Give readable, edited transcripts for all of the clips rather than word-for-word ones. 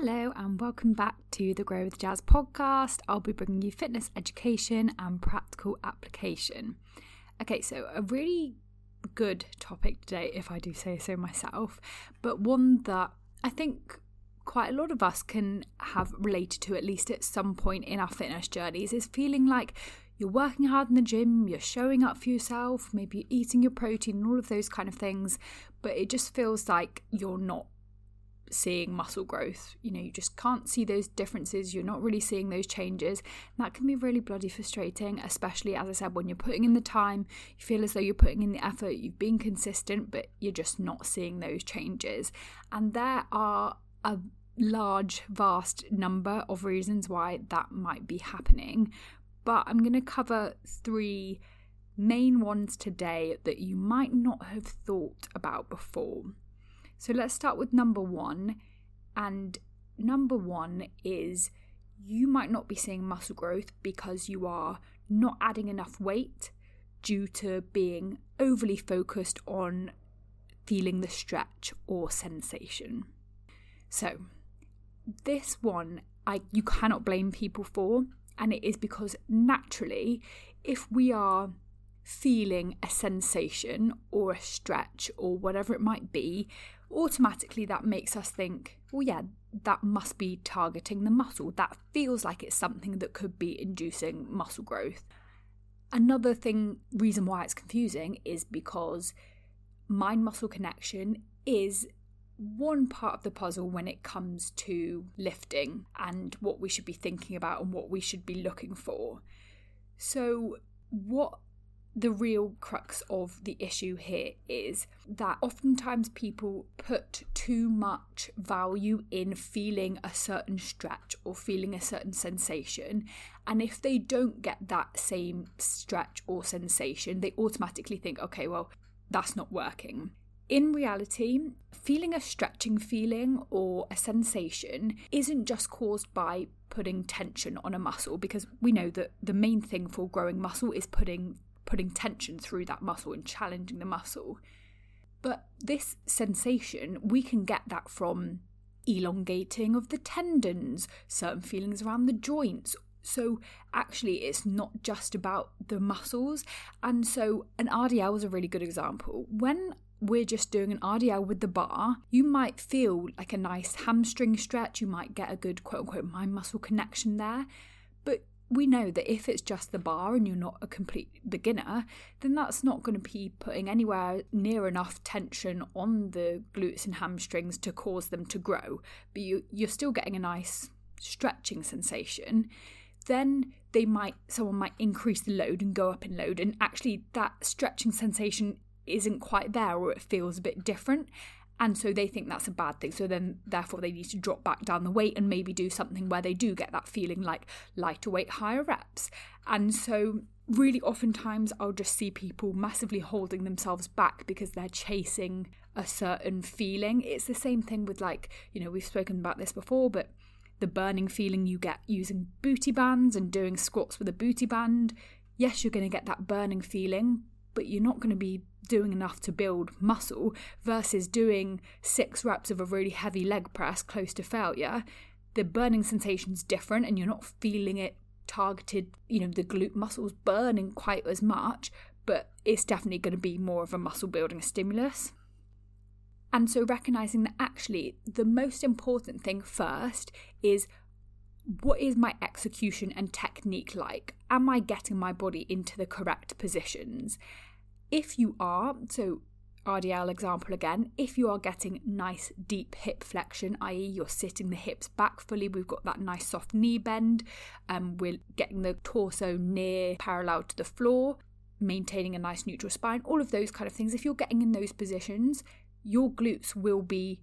Hello and welcome back to the Grow With Jazz podcast. I'll be bringing you fitness education and practical application. Okay, so a really good topic today, if I do say so myself, but one that I think quite a lot of us can have related to at least at some point in our fitness journeys is feeling like you're working hard in the gym, you're showing up for yourself, maybe you're eating your protein and all of those kind of things, but it just feels like you're not seeing muscle growth. You know, you just can't see those differences, you're not really seeing those changes. And that can be really bloody frustrating, especially, as I said, when you're putting in the time, you feel as though you're putting in the effort, you've been consistent, but you're just not seeing those changes. And there are a large, vast number of reasons why that might be happening. But I'm going to cover three main ones today that you might not have thought about before. So let's start with number one, and number one is you might not be seeing muscle growth because you are not adding enough weight due to being overly focused on feeling the stretch or sensation. So this one, you cannot blame people for, and it is because naturally, if we are feeling a sensation or a stretch or whatever it might be, automatically that makes us think, well, yeah, that must be targeting the muscle. That feels like it's something that could be inducing muscle growth. Another reason why it's confusing is because mind-muscle connection is one part of the puzzle when it comes to lifting and what we should be thinking about and what we should be looking for. So what the real crux of the issue here is that oftentimes people put too much value in feeling a certain stretch or feeling a certain sensation, and if they don't get that same stretch or sensation, they automatically think, okay, well, that's not working. In reality, feeling a stretching feeling or a sensation isn't just caused by putting tension on a muscle, because we know that the main thing for growing muscle is putting tension through that muscle and challenging the muscle. But this sensation, we can get that from elongating of the tendons, certain feelings around the joints. So actually it's not just about the muscles. And so an RDL is a really good example. When we're just doing an RDL with the bar, you might feel like a nice hamstring stretch, you might get a good quote-unquote mind-muscle connection there, but we know that if it's just the bar and you're not a complete beginner, then that's not going to be putting anywhere near enough tension on the glutes and hamstrings to cause them to grow, but you're still getting a nice stretching sensation. Then someone might increase the load and go up in load, and actually that stretching sensation isn't quite there, or it feels a bit different, and so they think that's a bad thing. So then therefore they need to drop back down the weight and maybe do something where they do get that feeling like lighter weight, higher reps. And so really oftentimes I'll just see people massively holding themselves back because they're chasing a certain feeling. It's the same thing with, like, you know, we've spoken about this before, but the burning feeling you get using booty bands and doing squats with a booty band. Yes, you're going to get that burning feeling, but you're not going to be doing enough to build muscle, versus doing 6 reps of a really heavy leg press close to failure. The burning sensation's different and you're not feeling it targeted, you know, the glute muscles burning quite as much, but it's definitely going to be more of a muscle building stimulus. And so recognizing that actually the most important thing first is, what is my execution and technique like? Am I getting my body into the correct positions? If you are, so RDL example again, if you are getting nice deep hip flexion, i.e. you're sitting the hips back fully, we've got that nice soft knee bend, we're getting the torso near parallel to the floor, maintaining a nice neutral spine, all of those kind of things. If you're getting in those positions, your glutes will be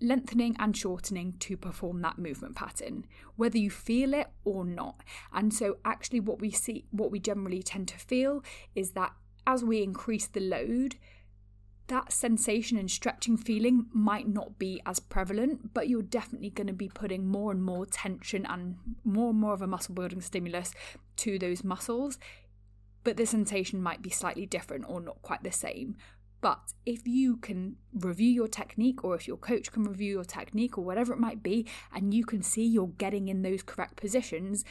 lengthening and shortening to perform that movement pattern, whether you feel it or not. And so actually what we generally tend to feel is that as we increase the load, that sensation and stretching feeling might not be as prevalent, but you're definitely going to be putting more and more tension and more of a muscle building stimulus to those muscles, but the sensation might be slightly different or not quite the same. But if you can review your technique, or if your coach can review your technique, or whatever it might be, and you can see you're getting in those correct positions,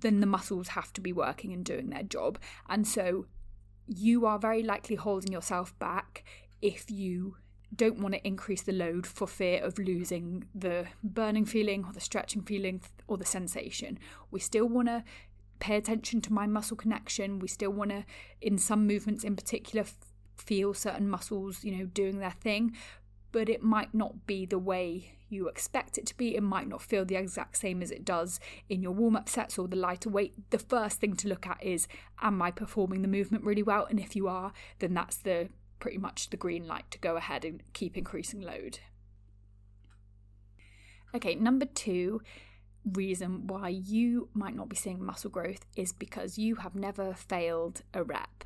then the muscles have to be working and doing their job. And so you are very likely holding yourself back if you don't want to increase the load for fear of losing the burning feeling or the stretching feeling or the sensation. We still want to pay attention to my muscle connection. We still want to, in some movements in particular, feel certain muscles, you know, doing their thing, but it might not be the way you expect it to be. It might not feel the exact same as it does in your warm-up sets or the lighter weight. The first thing to look at is, am I performing the movement really well? And if you are, then that's the pretty much the green light to go ahead and keep increasing load. Okay, number 2 reason why you might not be seeing muscle growth is because you have never failed a rep.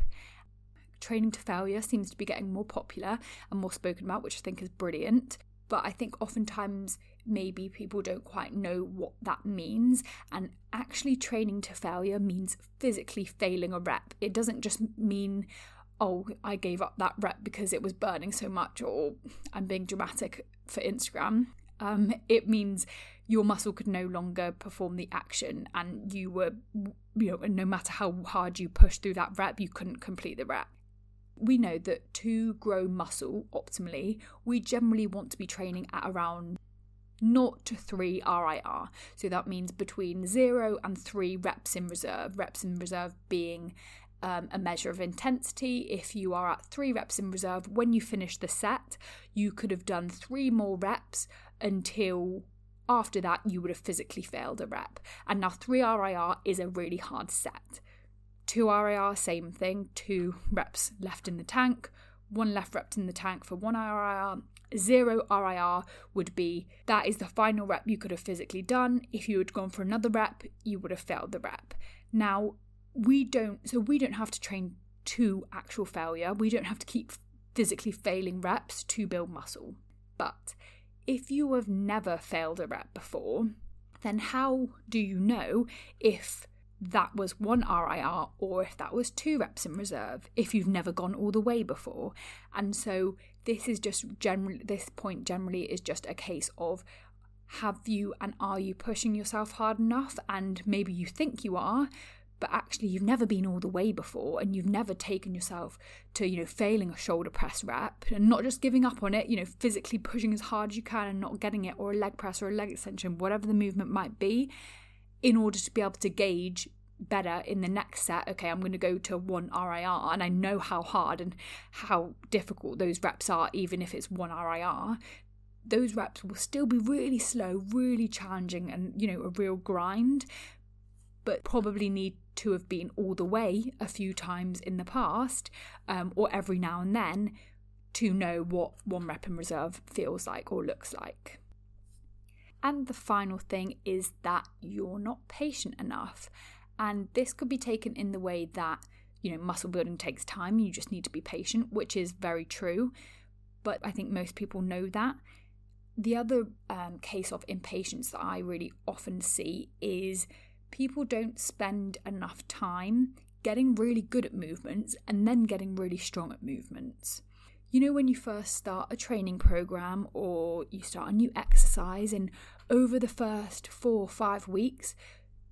Training to failure seems to be getting more popular and more spoken about, which I think is brilliant. But I think oftentimes maybe people don't quite know what that means. And actually training to failure means physically failing a rep. It doesn't just mean, oh, I gave up that rep because it was burning so much, or I'm being dramatic for Instagram. It means your muscle could no longer perform the action, and you were, you know, no matter how hard you pushed through that rep, you couldn't complete the rep. We know that to grow muscle optimally, we generally want to be training at around 0 to 3 RIR. So that means between 0 and 3 reps in reserve. Reps in reserve being a measure of intensity. If you are at 3 reps in reserve, when you finish the set, you could have done 3 more reps until after that you would have physically failed a rep. And now 3 RIR is a really hard set. 2 RIR, same thing, 2 reps left in the tank, 1 left rep in the tank for 1 RIR. 0 RIR would be, that is the final rep you could have physically done. If you had gone for another rep, you would have failed the rep. Now, we don't have to train to actual failure. We don't have to keep physically failing reps to build muscle. But if you have never failed a rep before, then how do you know if that was 1 RIR or if that was 2 reps in reserve if you've never gone all the way before? And so this point generally is just a case of, have you and are you pushing yourself hard enough? And maybe you think you are, but actually you've never been all the way before, and you've never taken yourself to, you know, failing a shoulder press rep and not just giving up on it, you know, physically pushing as hard as you can and not getting it, or a leg press or a leg extension, whatever the movement might be, in order to be able to gauge better in the next set, okay, I'm going to go to 1 RIR, and I know how hard and how difficult those reps are, even if it's 1 RIR. Those reps will still be really slow, really challenging, and, you know, a real grind, but probably need to have been all the way a few times in the past, or every now and then, to know what 1 rep in reserve feels like or looks like. And the final thing is that you're not patient enough. And this could be taken in the way that, you know, muscle building takes time, you just need to be patient, which is very true. But I think most people know that. The other case of impatience that I really often see is people don't spend enough time getting really good at movements and then getting really strong at movements. You know, when you first start a training program or you start a new exercise, and over the first 4 or 5 weeks,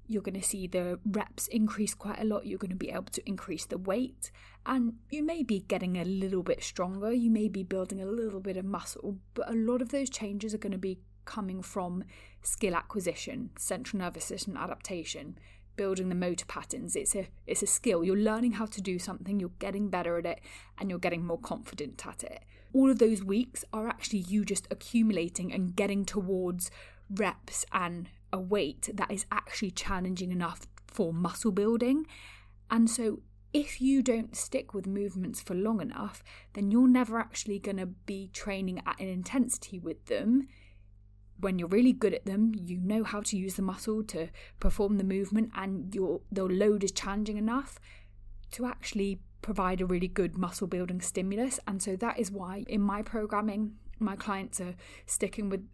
you're going to see the reps increase quite a lot. You're going to be able to increase the weight, and you may be getting a little bit stronger. You may be building a little bit of muscle, but a lot of those changes are going to be coming from skill acquisition, central nervous system adaptation, building the motor patterns. It's a skill. You're learning how to do something, you're getting better at it, and you're getting more confident at it. All of those weeks are actually you just accumulating and getting towards reps and a weight that is actually challenging enough for muscle building. And so if you don't stick with movements for long enough, then you're never actually going to be training at an intensity with them. When you're really good at them, you know how to use the muscle to perform the movement, and the load is challenging enough to actually provide a really good muscle building stimulus. And so that is why in my programming, my clients are sticking with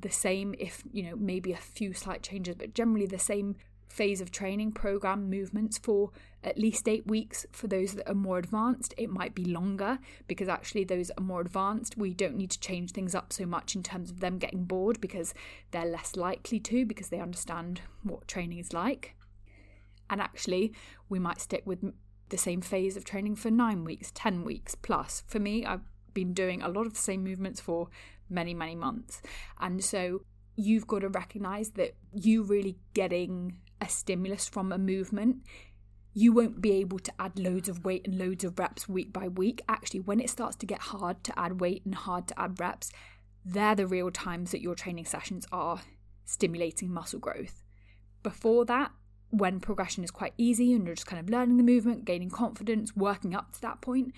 the same, if, you know, maybe a few slight changes, but generally the same phase of training program movements for at least 8 weeks. For those that are more advanced, it might be longer, because actually those are more advanced, we don't need to change things up so much in terms of them getting bored, because they're less likely to, because they understand what training is like. And actually we might stick with the same phase of training for 9 weeks, 10 weeks plus. For me, I've been doing a lot of the same movements for many months, and so you've got to recognize that you really getting a stimulus from a movement. You won't be able to add loads of weight and loads of reps week by week. Actually, when it starts to get hard to add weight and hard to add reps, they're the real times that your training sessions are stimulating muscle growth. Before that, when progression is quite easy and you're just kind of learning the movement, gaining confidence, working up to that point,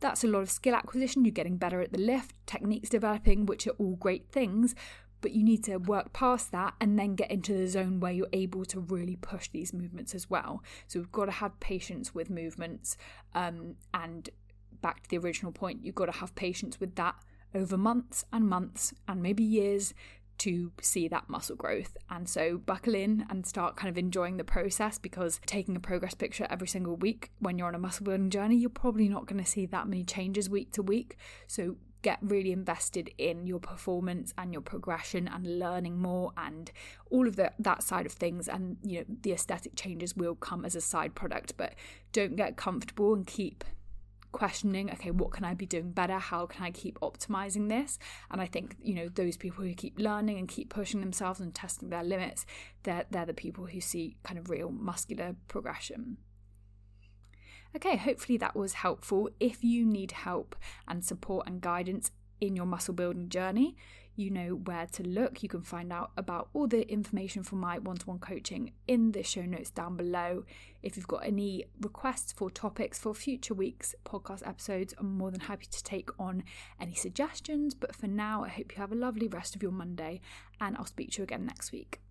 that's a lot of skill acquisition. You're getting better at the lift, techniques developing, which are all great things. But you need to work past that and then get into the zone where you're able to really push these movements as well. So we've got to have patience with movements. And back to the original point, you've got to have patience with that over months and months and maybe years to see that muscle growth. And so buckle in and start kind of enjoying the process, because taking a progress picture every single week when you're on a muscle building journey, you're probably not going to see that many changes week to week. So get really invested in your performance and your progression and learning more and all of that side of things. And, you know, the aesthetic changes will come as a side product, but don't get comfortable and keep questioning, okay, what can I be doing better? How can I keep optimizing this? And I think, you know, those people who keep learning and keep pushing themselves and testing their limits, they're the people who see kind of real muscular progression. Okay, hopefully that was helpful. If you need help and support and guidance in your muscle building journey, you know where to look. You can find out about all the information from my one-to-one coaching in the show notes down below. If you've got any requests for topics for future weeks' podcast episodes, I'm more than happy to take on any suggestions. But for now, I hope you have a lovely rest of your Monday, and I'll speak to you again next week.